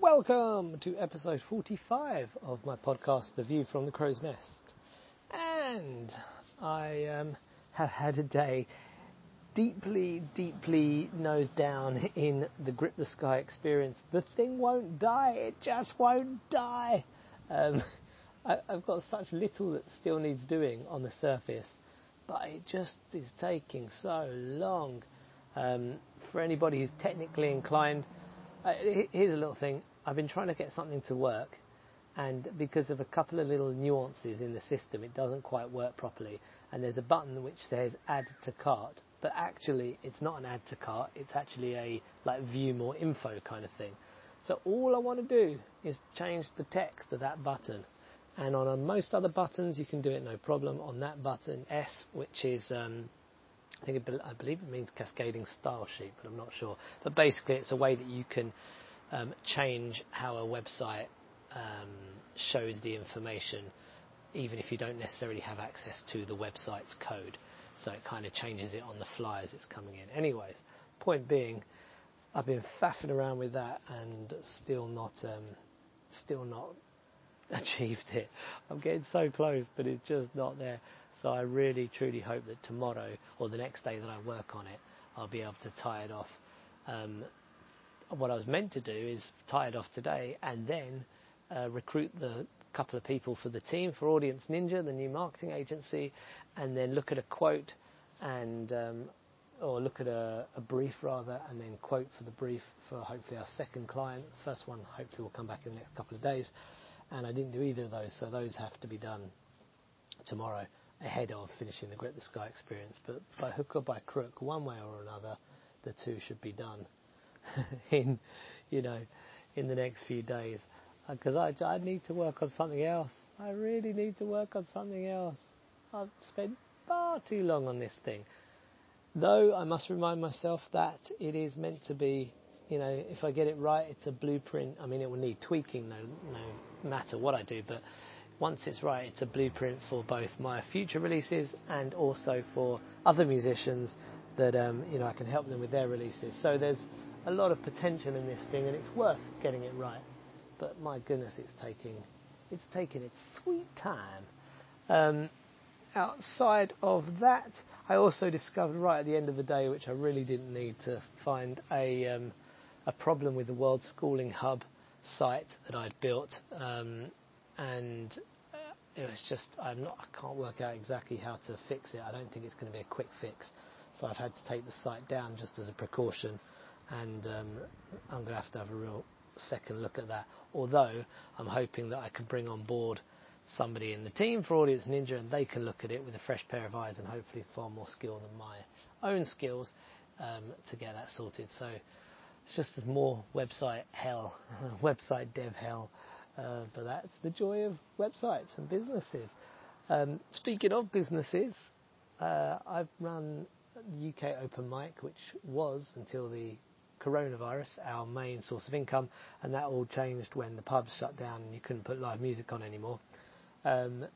Welcome to episode 45 of my podcast, The View From The Crow's Nest. And I have had a day deeply, deeply nose down in the Grip the Sky experience. The thing won't die, it just won't die. I've got such little that still needs doing on the surface, but it just is taking so long. For anybody who's technically inclined, here's a little thing. I've been trying to get something to work, and because of a couple of little nuances in the system, it doesn't quite work properly. And there's a button which says add to cart, but actually it's not an add to cart, it's actually a like view more info kind of thing. So all I want to do is change the text of that button. And on most other buttons, you can do it no problem. On that button, S, which is, I believe it means cascading style sheet, but I'm not sure. But basically, it's a way that you can change how a website shows the information, even if you don't necessarily have access to the website's code. So it kind of changes it on the fly as it's coming in. Anyways, point being, I've been faffing around with that and still not achieved it. I'm getting so close, but it's just not there. So I really truly hope that tomorrow or the next day that I work on it, I'll be able to tie it off. What I was meant to do is tie it off today and then recruit the couple of people for the team for Audience Ninja, the new marketing agency, and then look at a quote and or look at a brief rather, and then quote for the brief for hopefully our second client. The first one hopefully will come back in the next couple of days. And I didn't do either of those, so those have to be done tomorrow ahead of finishing the Grip the Sky experience. But by hook or by crook, one way or another, the two should be done in the next few days. Because I need to work on something else. I really need to work on something else. I've spent far too long on this thing. Though I must remind myself that it is meant to be, if I get it right, it's a blueprint. I mean, it will need tweaking no matter what I do, but once it's right, it's a blueprint for both my future releases and also for other musicians that, I can help them with their releases. So there's a lot of potential in this thing, and it's worth getting it right. But my goodness, it's taking its sweet time. Outside of that, I also discovered right at the end of the day, which I really didn't need to find, a problem with the World Schooling Hub site that I'd built, and it was just I can't work out exactly how to fix it. I don't think it's going to be a quick fix, so I've had to take the site down just as a precaution, and I'm going to have a real second look at that. Although I'm hoping that I can bring on board somebody in the team for Audience Ninja, and they can look at it with a fresh pair of eyes and hopefully far more skill than my own skills to get that sorted. So it's just more website hell, website dev hell, but that's the joy of websites and businesses. Speaking of businesses, I've run the UK Open Mic, which was, until the coronavirus, our main source of income, and that all changed when the pubs shut down and you couldn't put live music on anymore. And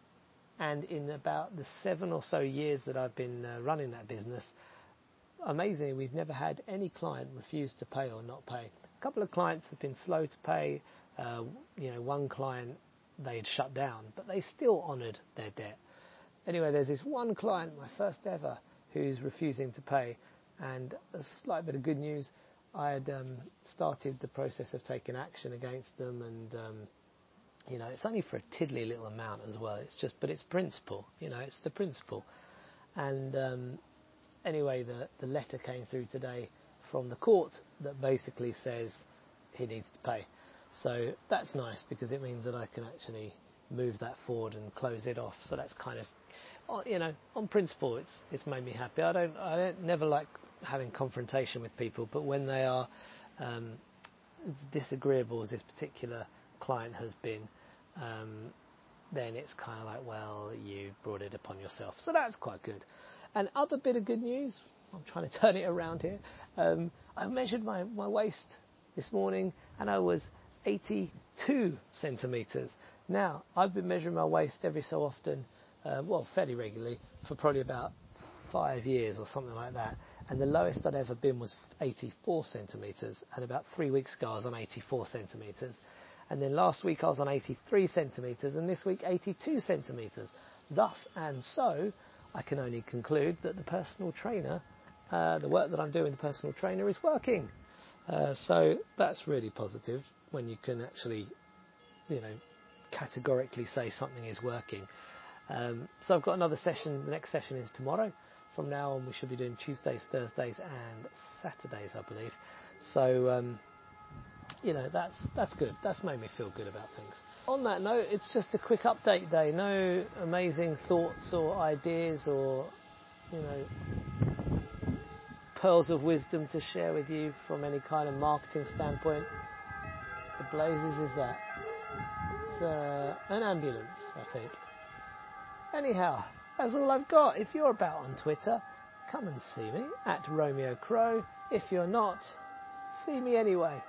in about the 7 or so years that I've been running that business, amazingly, we've never had any client refuse to pay or not pay. A couple of clients have been slow to pay. One client, they'd shut down, but they still honoured their debt. Anyway, there's this one client, my first ever, who's refusing to pay. And a slight bit of good news, I had started the process of taking action against them, and it's only for a tiddly little amount as well. It's just, but it's principle. It's the principle. And anyway, the letter came through today from the court that basically says he needs to pay. So that's nice, because it means that I can actually move that forward and close it off. So that's kind of, on principle, it's made me happy. I don't never like having confrontation with people, but when they are disagreeable, as this particular client has been, then it's kind of like, well, you brought it upon yourself. So that's quite good. And other bit of good news, I'm trying to turn it around here. I measured my waist this morning, and I was 82 centimetres. Now, I've been measuring my waist every so often, fairly regularly, for probably about 5 years or something like that. And the lowest I'd ever been was 84 centimetres, and about 3 weeks ago I was on 84 centimetres, and then last week I was on 83 centimetres, and this week 82 centimetres. Thus and so, I can only conclude that the personal trainer, the work that I'm doing with the personal trainer is working. So that's really positive when you can actually, you know, categorically say something is working. So I've got another session. The next session is tomorrow. From now on, we should be doing Tuesdays, Thursdays, and Saturdays, I believe. So, you know, that's good. That's made me feel good about things. On that note, it's just a quick update day. No amazing thoughts or ideas or, you know, pearls of wisdom to share with you from any kind of marketing standpoint. The blazes is that. It's an ambulance, I think. Anyhow, that's all I've got. If you're about on Twitter, come and see me at Romeo Crow. If you're not, see me anyway.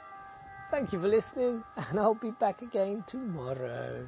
Thank you for listening, and I'll be back again tomorrow.